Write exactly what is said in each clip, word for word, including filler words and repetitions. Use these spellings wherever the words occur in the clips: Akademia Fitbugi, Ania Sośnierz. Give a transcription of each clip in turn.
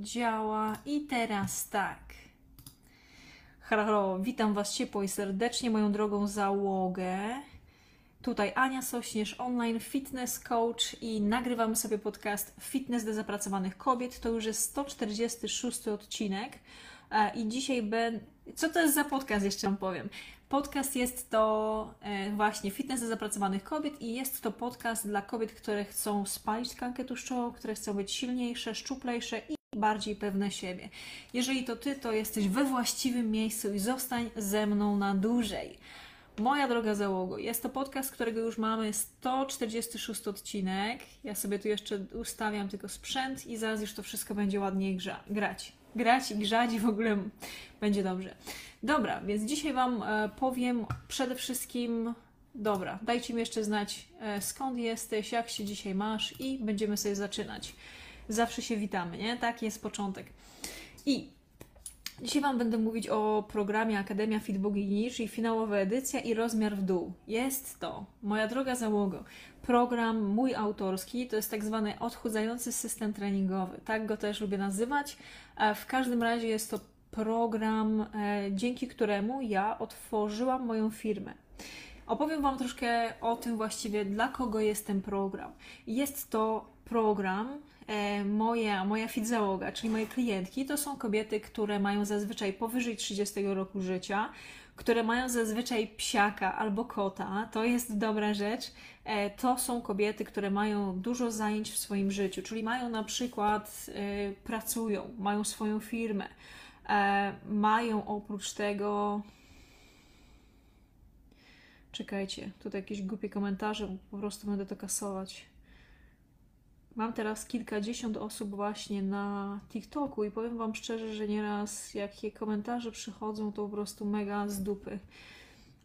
Działa i teraz tak. Halo, witam Was ciepło i serdecznie, moją drogą załogę. Tutaj Ania Sośnierz, online fitness coach i nagrywamy sobie podcast Fitness dla zapracowanych kobiet. To już jest sto czterdziesty szósty odcinek i dzisiaj będę... Co to jest za podcast, jeszcze Wam powiem. Podcast jest to właśnie Fitness dla zapracowanych kobiet i jest to podcast dla kobiet, które chcą spalić tkankę tłuszczową, które chcą być silniejsze, szczuplejsze i bardziej pewne siebie. Jeżeli to Ty, to jesteś we właściwym miejscu i zostań ze mną na dłużej. Moja droga załogo, jest to podcast, którego już mamy sto czterdziesty szósty odcinek. Ja sobie tu jeszcze ustawiam tylko sprzęt i zaraz już to wszystko będzie ładniej grza- grać. Grać i grzać i w ogóle będzie dobrze. Dobra, więc dzisiaj Wam powiem przede wszystkim... Dobra, dajcie mi jeszcze znać, skąd jesteś, jak się dzisiaj masz i będziemy sobie zaczynać. Zawsze się witamy, nie? Taki jest początek. I dzisiaj Wam będę mówić o programie Akademia Fitbugi, czyli finałowa edycja i rozmiar w dół. Jest to, moja droga załogo, program mój autorski, to jest tak zwany odchudzający system treningowy. Tak go też lubię nazywać. W każdym razie jest to program, dzięki któremu ja otworzyłam moją firmę. Opowiem Wam troszkę o tym właściwie, dla kogo jest ten program. Jest to program, moja, moja fitzałoga, czyli moje klientki, to są kobiety, które mają zazwyczaj powyżej trzydziestego roku życia, które mają zazwyczaj psiaka albo kota, to jest dobra rzecz. To są kobiety, które mają dużo zajęć w swoim życiu, czyli mają na przykład, pracują, mają swoją firmę, mają oprócz tego... Czekajcie, tutaj jakieś głupie komentarze, bo po prostu będę to kasować. Mam teraz kilkadziesiąt osób właśnie na TikToku i powiem Wam szczerze, że nieraz jakie komentarze przychodzą, to po prostu mega z dupy.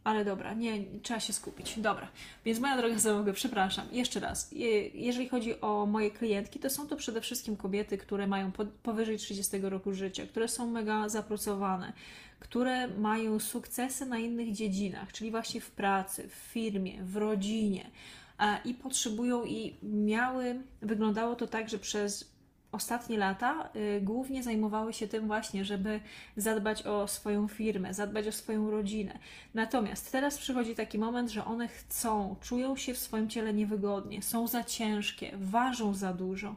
Ale dobra, nie, trzeba się skupić. Dobra, więc moja droga załoga, przepraszam, jeszcze raz. Jeżeli chodzi o moje klientki, to są to przede wszystkim kobiety, które mają powyżej trzydziestego roku życia, które są mega zapracowane, które mają sukcesy na innych dziedzinach, czyli właśnie w pracy, w firmie, w rodzinie. I potrzebują i miały, wyglądało to tak, że przez ostatnie lata y, głównie zajmowały się tym właśnie, żeby zadbać o swoją firmę, zadbać o swoją rodzinę. Natomiast teraz przychodzi taki moment, że one chcą, czują się w swoim ciele niewygodnie, są za ciężkie, ważą za dużo,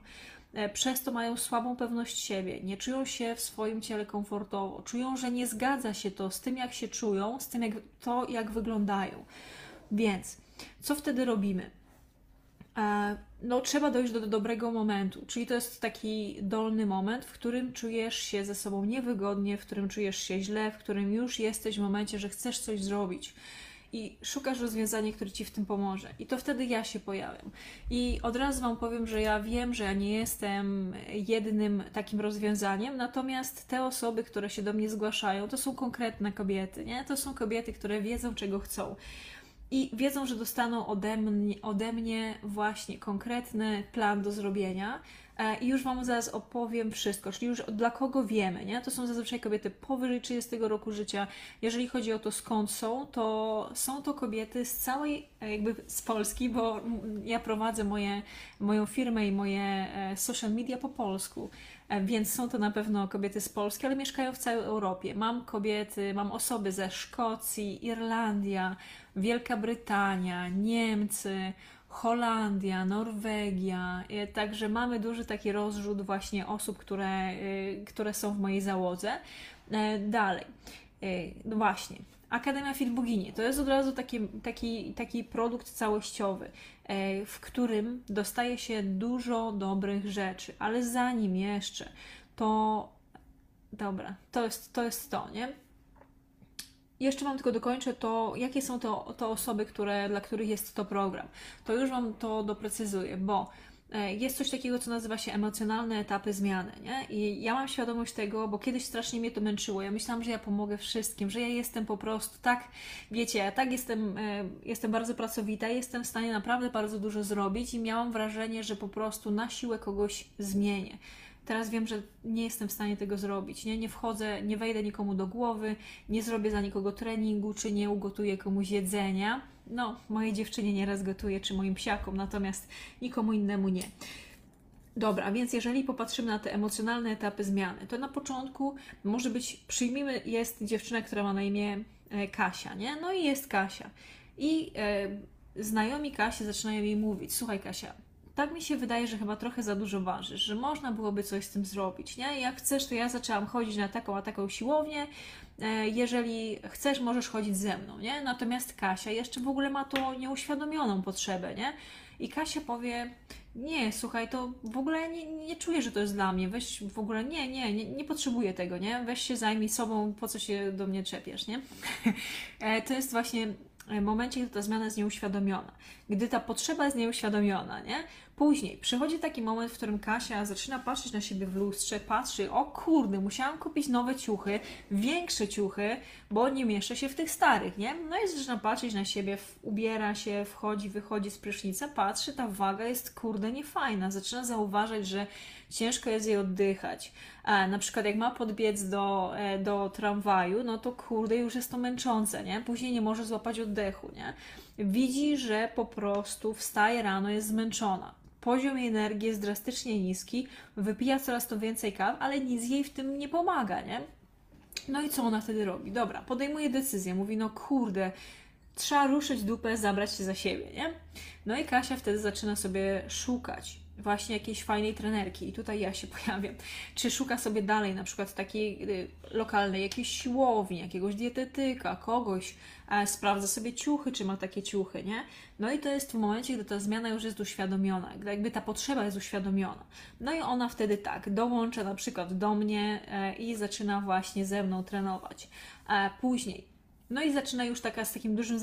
e, przez to mają słabą pewność siebie, nie czują się w swoim ciele komfortowo, czują, że nie zgadza się to z tym, jak się czują, z tym, jak to, jak wyglądają. Więc co wtedy robimy? No, trzeba dojść do, do dobrego momentu, czyli to jest taki dolny moment, w którym czujesz się ze sobą niewygodnie, w którym czujesz się źle, w którym już jesteś w momencie, że chcesz coś zrobić i szukasz rozwiązania, które Ci w tym pomoże. I to wtedy ja się pojawiam. I od razu Wam powiem, że ja wiem, że ja nie jestem jednym takim rozwiązaniem, natomiast te osoby, które się do mnie zgłaszają, to są konkretne kobiety, nie? To są kobiety, które wiedzą, czego chcą. I wiedzą, że dostaną ode mnie, ode mnie właśnie konkretny plan do zrobienia i już Wam zaraz opowiem wszystko, czyli już dla kogo wiemy, nie? To są zazwyczaj kobiety powyżej trzydziestego roku życia. Jeżeli chodzi o to, skąd są, to są to kobiety z całej, jakby z Polski, bo ja prowadzę moje, moją firmę i moje social media po polsku, więc są to na pewno kobiety z Polski, ale mieszkają w całej Europie. Mam kobiety, mam osoby ze Szkocji, Irlandia, Wielka Brytania, Niemcy, Holandia, Norwegia, także mamy duży taki rozrzut właśnie osób, które, które są w mojej załodze. Dalej, właśnie, Akademia Fitbugini to jest od razu taki, taki, taki produkt całościowy, w którym dostaje się dużo dobrych rzeczy, ale zanim jeszcze, to dobra, to jest to, jest to nie? Jeszcze Wam tylko dokończę to, jakie są to, to osoby, które, dla których jest to program. To już Wam to doprecyzuję, bo jest coś takiego, co nazywa się emocjonalne etapy zmiany, nie? I ja mam świadomość tego, bo kiedyś strasznie mnie to męczyło. Ja myślałam, że ja pomogę wszystkim, że ja jestem po prostu tak, wiecie, ja tak jestem, jestem bardzo pracowita, jestem w stanie naprawdę bardzo dużo zrobić i miałam wrażenie, że po prostu na siłę kogoś zmienię. Teraz wiem, że nie jestem w stanie tego zrobić, nie? Nie wchodzę, nie wejdę nikomu do głowy, nie zrobię za nikogo treningu, czy nie ugotuję komuś jedzenia. No, mojej dziewczynie nieraz gotuję, czy moim psiakom, natomiast nikomu innemu nie. Dobra, więc jeżeli popatrzymy na te emocjonalne etapy zmiany, to na początku może być, przyjmijmy, jest dziewczyna, która ma na imię Kasia, nie? No i jest Kasia. I e, znajomi Kasi zaczynają jej mówić, słuchaj Kasia, tak mi się wydaje, że chyba trochę za dużo ważysz, że można byłoby coś z tym zrobić, nie? Jak chcesz, to ja zaczęłam chodzić na taką, a taką siłownię, jeżeli chcesz, możesz chodzić ze mną, nie? Natomiast Kasia jeszcze w ogóle ma tą nieuświadomioną potrzebę, nie? I Kasia powie, nie, słuchaj, to w ogóle nie, nie czuję, że to jest dla mnie, weź w ogóle, nie, nie, nie, nie potrzebuję tego, nie? Weź się zajmij sobą, po co się do mnie czepiasz, nie? To jest właśnie... w momencie, gdy ta zmiana jest nieuświadomiona, gdy ta potrzeba jest nieuświadomiona, nie? Później przychodzi taki moment, w którym Kasia zaczyna patrzeć na siebie w lustrze, patrzy, o kurde, musiałam kupić nowe ciuchy, większe ciuchy, bo nie mieszczę się w tych starych, nie? No i zaczyna patrzeć na siebie, ubiera się, wchodzi, wychodzi z prysznica, patrzy, ta waga jest kurde niefajna, zaczyna zauważać, że ciężko jest jej oddychać. A, na przykład jak ma podbiec do, do tramwaju, no to kurde, już jest to męczące, nie? Później nie może złapać oddechu, nie? Widzi, że po prostu wstaje rano, jest zmęczona. Poziom jej energii jest drastycznie niski, wypija coraz to więcej kaw, ale nic jej w tym nie pomaga, nie? No i co ona wtedy robi? Dobra, podejmuje decyzję, mówi, no kurde, trzeba ruszyć dupę, zabrać się za siebie, nie? No i Kasia wtedy zaczyna sobie szukać właśnie jakiejś fajnej trenerki i tutaj ja się pojawiam. Czy szuka sobie dalej na przykład takiej lokalnej jakiejś siłowni, jakiegoś dietetyka, kogoś, e, sprawdza sobie ciuchy, czy ma takie ciuchy, nie? No i to jest w momencie, gdy ta zmiana już jest uświadomiona, gdy jakby ta potrzeba jest uświadomiona. No i ona wtedy tak, dołącza na przykład do mnie e, i zaczyna właśnie ze mną trenować. E, później no i zaczyna już taka z takim dużym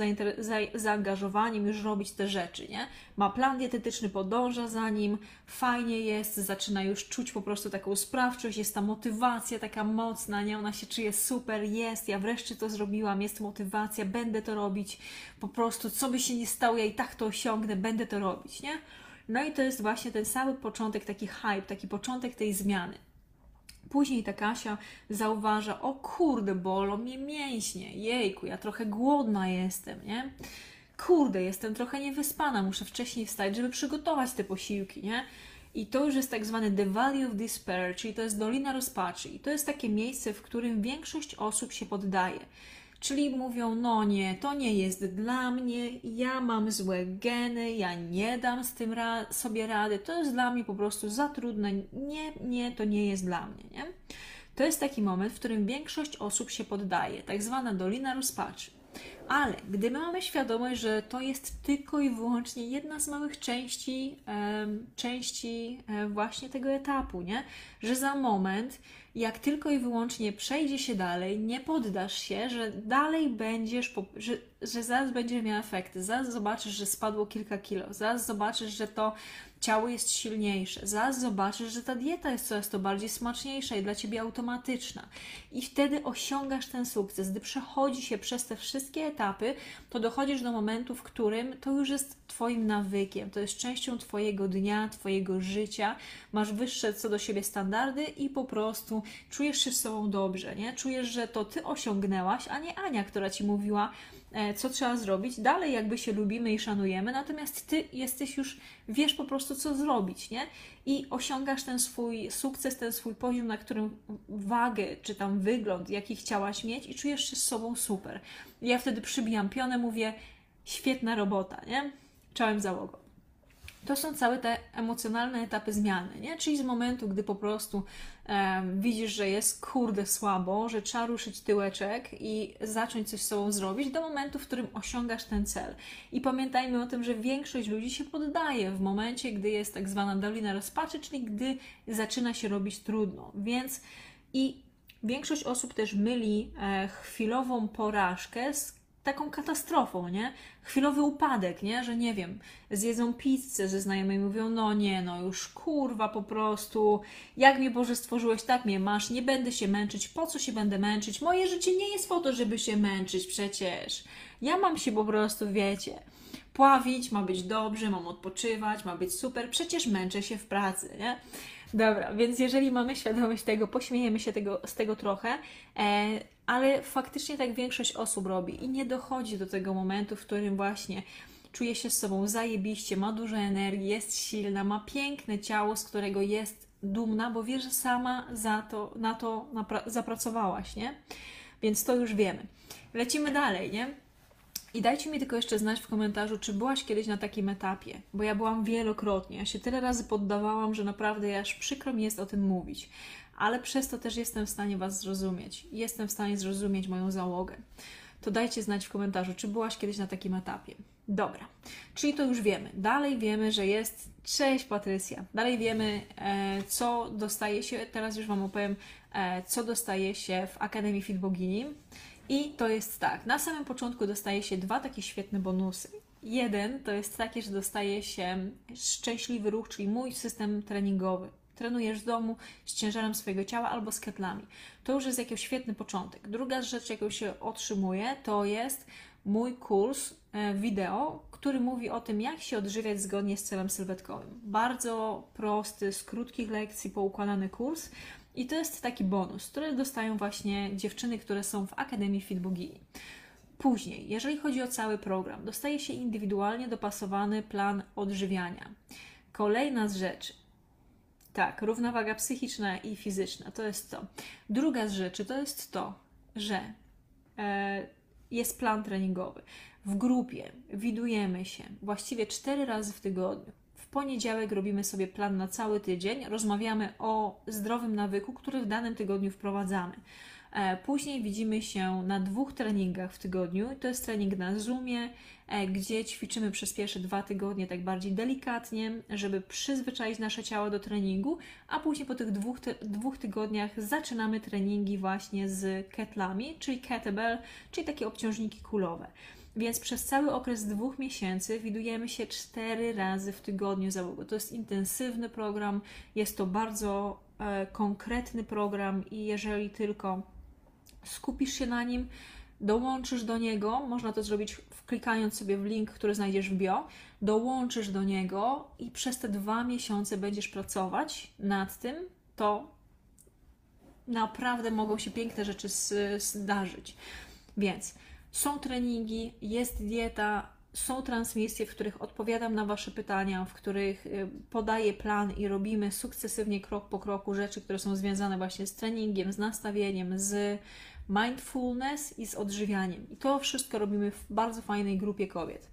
zaangażowaniem już robić te rzeczy, nie? Ma plan dietetyczny, podąża za nim, fajnie jest, zaczyna już czuć po prostu taką sprawczość, jest ta motywacja taka mocna, nie? Ona się czuje super, jest, ja wreszcie to zrobiłam, jest motywacja, będę to robić, po prostu co by się nie stało, ja i tak to osiągnę, będę to robić, nie? No i to jest właśnie ten cały początek, taki hype, taki początek tej zmiany. Później ta Kasia zauważa, o kurde, bolą mnie mięśnie, jejku, ja trochę głodna jestem, nie? Kurde, jestem trochę niewyspana, muszę wcześniej wstać, żeby przygotować te posiłki, nie? I to już jest tak zwany the valley of despair, czyli to jest dolina rozpaczy i to jest takie miejsce, w którym większość osób się poddaje. Czyli mówią, no nie, to nie jest dla mnie, ja mam złe geny, ja nie dam z tym ra sobie rady, to jest dla mnie po prostu za trudne, nie, nie, to nie jest dla mnie, nie? To jest taki moment, w którym większość osób się poddaje, tak zwana dolina rozpaczy. Ale gdy my mamy świadomość, że to jest tylko i wyłącznie jedna z małych części, części właśnie tego etapu, nie? Że za moment, jak tylko i wyłącznie przejdzie się dalej, nie poddasz się, że dalej będziesz, że, że zaraz będziesz miała efekty, zaraz zobaczysz, że spadło kilka kilo, zaraz zobaczysz, że to ciało jest silniejsze, zaraz zobaczysz, że ta dieta jest coraz to bardziej smaczniejsza i dla Ciebie automatyczna. I wtedy osiągasz ten sukces. Gdy przechodzi się przez te wszystkie etapy, to dochodzisz do momentu, w którym to już jest Twoim nawykiem, to jest częścią Twojego dnia, Twojego życia, masz wyższe co do siebie standardy i po prostu czujesz się z sobą dobrze, nie? Czujesz, że to Ty osiągnęłaś, a nie Ania, która Ci mówiła, co trzeba zrobić. Dalej jakby się lubimy i szanujemy, natomiast Ty jesteś już, wiesz po prostu, co zrobić, nie? I osiągasz ten swój sukces, ten swój poziom, na którym wagę, czy tam wygląd, jaki chciałaś mieć i czujesz się z sobą super. Ja wtedy przybijam pionę, mówię, świetna robota, nie? Czołem załogą. to są całe te emocjonalne etapy zmiany, nie? Czyli z momentu, gdy po prostu e, widzisz, że jest kurde słabo, że trzeba ruszyć tyłeczek i zacząć coś z sobą zrobić, do momentu, w którym osiągasz ten cel. I pamiętajmy o tym, że większość ludzi się poddaje w momencie, gdy jest tak zwana dolina rozpaczy, czyli gdy zaczyna się robić trudno. Więc i większość osób też myli e, chwilową porażkę z taką katastrofą, nie? Chwilowy upadek, nie? Że nie wiem, zjedzą pizzę, że znajomi mówią, no nie, no już kurwa po prostu, jak mnie Boże stworzyłeś, tak mnie masz, nie będę się męczyć, po co się będę męczyć, moje życie nie jest po to, żeby się męczyć przecież. Ja mam się po prostu, wiecie, pławić, ma być dobrze, mam odpoczywać, ma być super, przecież męczę się w pracy, nie? Dobra, więc jeżeli mamy świadomość tego, pośmiejemy się tego, z tego trochę, e, ale faktycznie tak większość osób robi i nie dochodzi do tego momentu, w którym właśnie czuje się z sobą zajebiście, ma dużo energii, jest silna, ma piękne ciało, z którego jest dumna, bo wie, że sama za to, na to zapracowałaś, nie? Więc to już wiemy. Lecimy dalej, nie? I dajcie mi tylko jeszcze znać w komentarzu, czy byłaś kiedyś na takim etapie, bo ja byłam wielokrotnie, ja się tyle razy poddawałam, że naprawdę aż przykro mi jest o tym mówić, ale przez to też jestem w stanie Was zrozumieć, jestem w stanie zrozumieć moją załogę. To dajcie znać w komentarzu, czy byłaś kiedyś na takim etapie. Dobra, czyli to już wiemy. Dalej wiemy, że jest... Cześć Patrycja! Dalej wiemy, e, co dostaje się, teraz już Wam opowiem, e, co dostaje się w Akademii Fitbogini. I to jest tak, na samym początku dostaje się dwa takie świetne bonusy. Jeden to jest taki, że dostaje się szczęśliwy ruch, czyli mój system treningowy. Trenujesz w domu z ciężarem swojego ciała albo z ketlami. To już jest jakiś świetny początek. Druga rzecz, jaką się otrzymuje, to jest mój kurs wideo, który mówi o tym, jak się odżywiać zgodnie z celem sylwetkowym. Bardzo prosty, z krótkich lekcji poukładany kurs. I to jest taki bonus, który dostają właśnie dziewczyny, które są w Akademii Fitbugini. Później, jeżeli chodzi o cały program, dostaje się indywidualnie dopasowany plan odżywiania. Kolejna rzecz, tak, równowaga psychiczna i fizyczna, to jest to. Druga z rzeczy to jest to, że e, jest plan treningowy. W grupie widujemy się właściwie cztery razy w tygodniu. W poniedziałek robimy sobie plan na cały tydzień, rozmawiamy o zdrowym nawyku, który w danym tygodniu wprowadzamy. Później widzimy się na dwóch treningach w tygodniu. To jest trening na Zoomie, gdzie ćwiczymy przez pierwsze dwa tygodnie tak bardziej delikatnie, żeby przyzwyczaić nasze ciało do treningu, a później po tych dwóch, ty dwóch tygodniach zaczynamy treningi właśnie z ketlami, czyli kettlebell, czyli takie obciążniki kulowe. Więc przez cały okres dwóch miesięcy widujemy się cztery razy w tygodniu załogo. To jest intensywny program, jest to bardzo e, konkretny program i jeżeli tylko skupisz się na nim, dołączysz do niego, można to zrobić klikając sobie w link, który znajdziesz w bio, dołączysz do niego i przez te dwa miesiące będziesz pracować nad tym, to naprawdę mogą się piękne rzeczy zdarzyć. Więc... Są treningi, jest dieta, są transmisje, w których odpowiadam na Wasze pytania, w których podaję plan i robimy sukcesywnie, krok po kroku rzeczy, które są związane właśnie z treningiem, z nastawieniem, z mindfulness i z odżywianiem. I to wszystko robimy w bardzo fajnej grupie kobiet.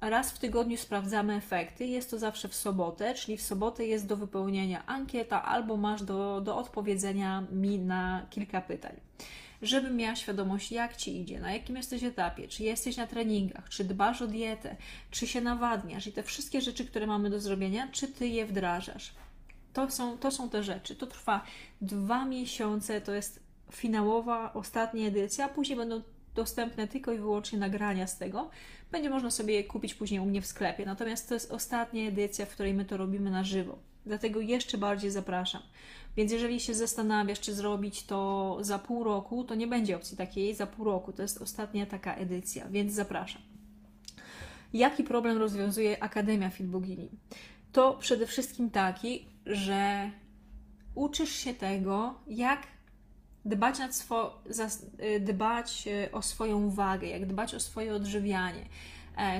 Raz w tygodniu sprawdzamy efekty, jest to zawsze w sobotę, czyli w sobotę jest do wypełnienia ankieta albo masz do, do odpowiedzenia mi na kilka pytań. Żebym miała świadomość, jak Ci idzie, na jakim jesteś etapie, czy jesteś na treningach, czy dbasz o dietę, czy się nawadniasz i te wszystkie rzeczy, które mamy do zrobienia, czy Ty je wdrażasz. To są, to są te rzeczy. To trwa dwa miesiące, to jest finałowa, ostatnia edycja, później będą dostępne tylko i wyłącznie nagrania z tego. Będzie można sobie je kupić później u mnie w sklepie, natomiast to jest ostatnia edycja, w której my to robimy na żywo. Dlatego jeszcze bardziej zapraszam. Więc jeżeli się zastanawiasz, czy zrobić to za pół roku, to nie będzie opcji takiej za pół roku. To jest ostatnia taka edycja, więc zapraszam. Jaki problem rozwiązuje Akademia Fitbugini? To przede wszystkim taki, że uczysz się tego, jak dbać, nad swo- dbać o swoją wagę, jak dbać o swoje odżywianie.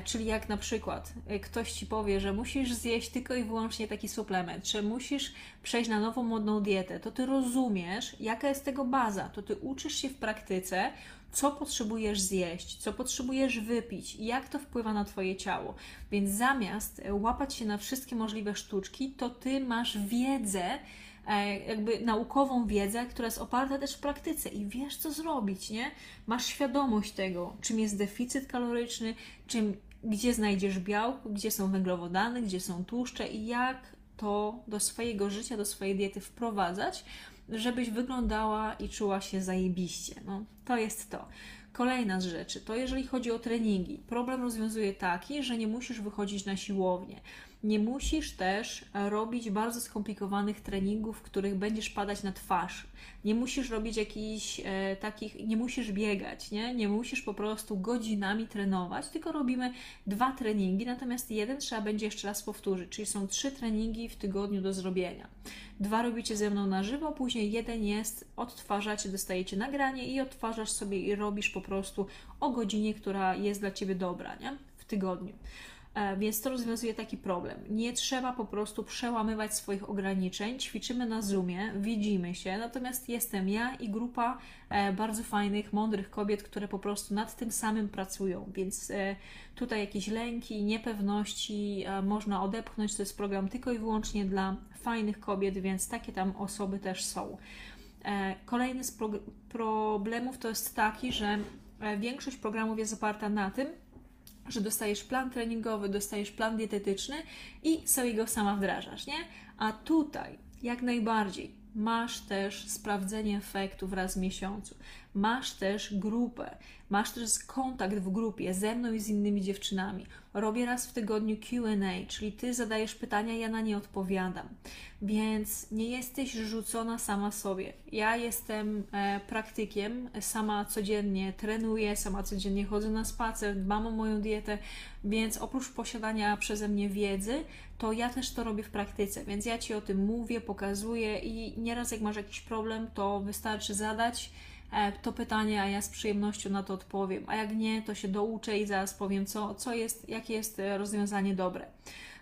Czyli jak na przykład ktoś Ci powie, że musisz zjeść tylko i wyłącznie taki suplement, że musisz przejść na nową modną dietę, to Ty rozumiesz, jaka jest tego baza, to Ty uczysz się w praktyce, co potrzebujesz zjeść, co potrzebujesz wypić i jak to wpływa na Twoje ciało. Więc zamiast łapać się na wszystkie możliwe sztuczki, to Ty masz wiedzę, jakby naukową wiedzę, która jest oparta też w praktyce i wiesz, co zrobić, nie? Masz świadomość tego, czym jest deficyt kaloryczny, czym, gdzie znajdziesz białko, gdzie są węglowodany, gdzie są tłuszcze i jak to do swojego życia, do swojej diety wprowadzać, żebyś wyglądała i czuła się zajebiście. No, to jest to. Kolejna z rzeczy, to jeżeli chodzi o treningi. Problem rozwiązuje taki, że nie musisz wychodzić na siłownię. Nie musisz też robić bardzo skomplikowanych treningów, w których będziesz padać na twarz. Nie musisz robić jakichś e, takich, nie musisz biegać, nie? Nie musisz po prostu godzinami trenować, tylko robimy dwa treningi, natomiast jeden trzeba będzie jeszcze raz powtórzyć, czyli są trzy treningi w tygodniu do zrobienia. Dwa robicie ze mną na żywo, później jeden jest, odtwarzacie, dostajecie nagranie i odtwarzasz sobie i robisz po prostu o godzinie, która jest dla Ciebie dobra, nie? W tygodniu. Więc to rozwiązuje taki problem. Nie trzeba po prostu przełamywać swoich ograniczeń. Ćwiczymy na Zoomie, widzimy się, natomiast jestem ja i grupa bardzo fajnych, mądrych kobiet, które po prostu nad tym samym pracują. Więc tutaj jakieś lęki, niepewności można odepchnąć. To jest program tylko i wyłącznie dla fajnych kobiet, więc takie tam osoby też są. Kolejny z pro- problemów to jest taki, że większość programów jest oparta na tym, że dostajesz plan treningowy, dostajesz plan dietetyczny i sobie go sama wdrażasz, nie? A tutaj jak najbardziej masz też sprawdzenie efektów raz w miesiącu, masz też grupę, masz też kontakt w grupie ze mną i z innymi dziewczynami. Robię raz w tygodniu Q and A, czyli Ty zadajesz pytania, ja na nie odpowiadam. Więc nie jesteś rzucona sama sobie. Ja jestem e, praktykiem, sama codziennie trenuję, sama codziennie chodzę na spacer, dbam o moją dietę, więc oprócz posiadania przeze mnie wiedzy, to ja też to robię w praktyce, więc ja Ci o tym mówię, pokazuję i nieraz jak masz jakiś problem, to wystarczy zadać to pytanie, a ja z przyjemnością na to odpowiem, a jak nie, to się douczę i zaraz powiem, co, co jest, jakie jest rozwiązanie dobre.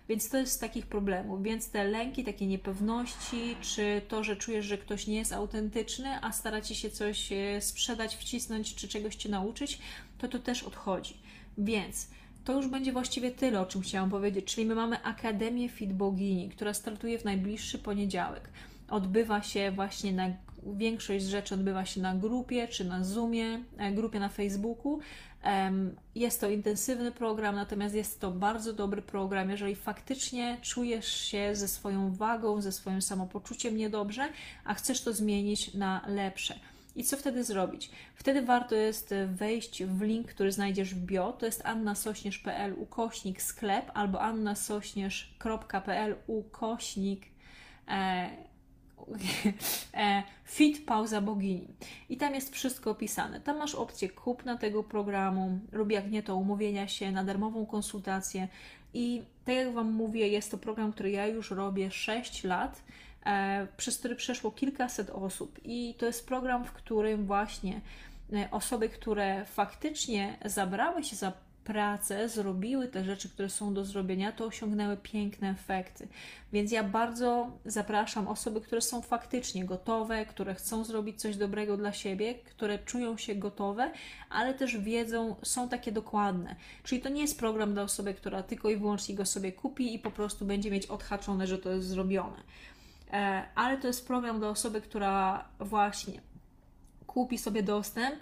Więc to jest z takich problemów, więc te lęki, takie niepewności, czy to, że czujesz, że ktoś nie jest autentyczny, a stara Ci się coś sprzedać, wcisnąć, czy czegoś Cię nauczyć, to to też odchodzi. Więc to już będzie właściwie tyle, o czym chciałam powiedzieć, czyli my mamy Akademię Fitbogini, która startuje w najbliższy poniedziałek. Odbywa się właśnie na Większość rzeczy odbywa się na grupie czy na Zoomie, grupie na Facebooku. Jest to intensywny program, natomiast jest to bardzo dobry program. Jeżeli faktycznie czujesz się ze swoją wagą, ze swoim samopoczuciem niedobrze, a chcesz to zmienić na lepsze. I co wtedy zrobić? Wtedy warto jest wejść w link, który znajdziesz w bio. To jest annasośnierz.pl ukośnik sklep albo annasośnierz.pl ukośnik Fit Pauza Bogini. I tam jest wszystko opisane. Tam masz opcję kupna tego programu lub jak nie to umówienia się na darmową konsultację. I tak jak Wam mówię, jest to program, który ja już robię sześć lat, e, przez który przeszło kilkaset osób. I to jest program, w którym właśnie osoby, które faktycznie zabrały się za pracę, zrobiły te rzeczy, które są do zrobienia, to osiągnęły piękne efekty. Więc ja bardzo zapraszam osoby, które są faktycznie gotowe, które chcą zrobić coś dobrego dla siebie, które czują się gotowe, ale też wiedzą, są takie dokładne. Czyli to nie jest program dla osoby, która tylko i wyłącznie go sobie kupi i po prostu będzie mieć odhaczone, że to jest zrobione. Ale to jest program dla osoby, która właśnie kupi sobie dostęp,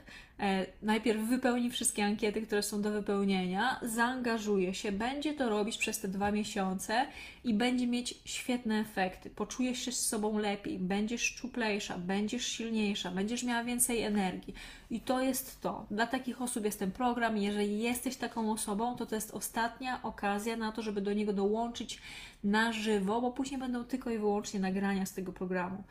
najpierw wypełni wszystkie ankiety, które są do wypełnienia, zaangażuje się, będzie to robić przez te dwa miesiące i będzie mieć świetne efekty. Poczujesz się z sobą lepiej, będziesz szczuplejsza, będziesz silniejsza, będziesz miała więcej energii. I to jest to. Dla takich osób jest ten program. Jeżeli jesteś taką osobą, to to jest ostatnia okazja na to, żeby do niego dołączyć na żywo, bo później będą tylko i wyłącznie nagrania z tego programu.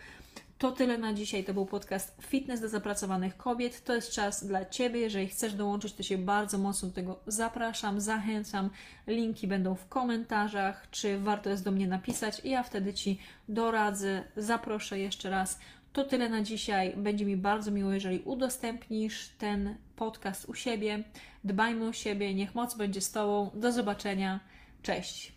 To tyle na dzisiaj. To był podcast Fitness dla zapracowanych kobiet. To jest czas dla Ciebie. Jeżeli chcesz dołączyć, to się bardzo mocno do tego zapraszam, zachęcam. Linki będą w komentarzach, czy warto jest do mnie napisać i ja wtedy Ci doradzę, zaproszę jeszcze raz. To tyle na dzisiaj. Będzie mi bardzo miło, jeżeli udostępnisz ten podcast u siebie. Dbajmy o siebie. Niech moc będzie z Tobą. Do zobaczenia. Cześć.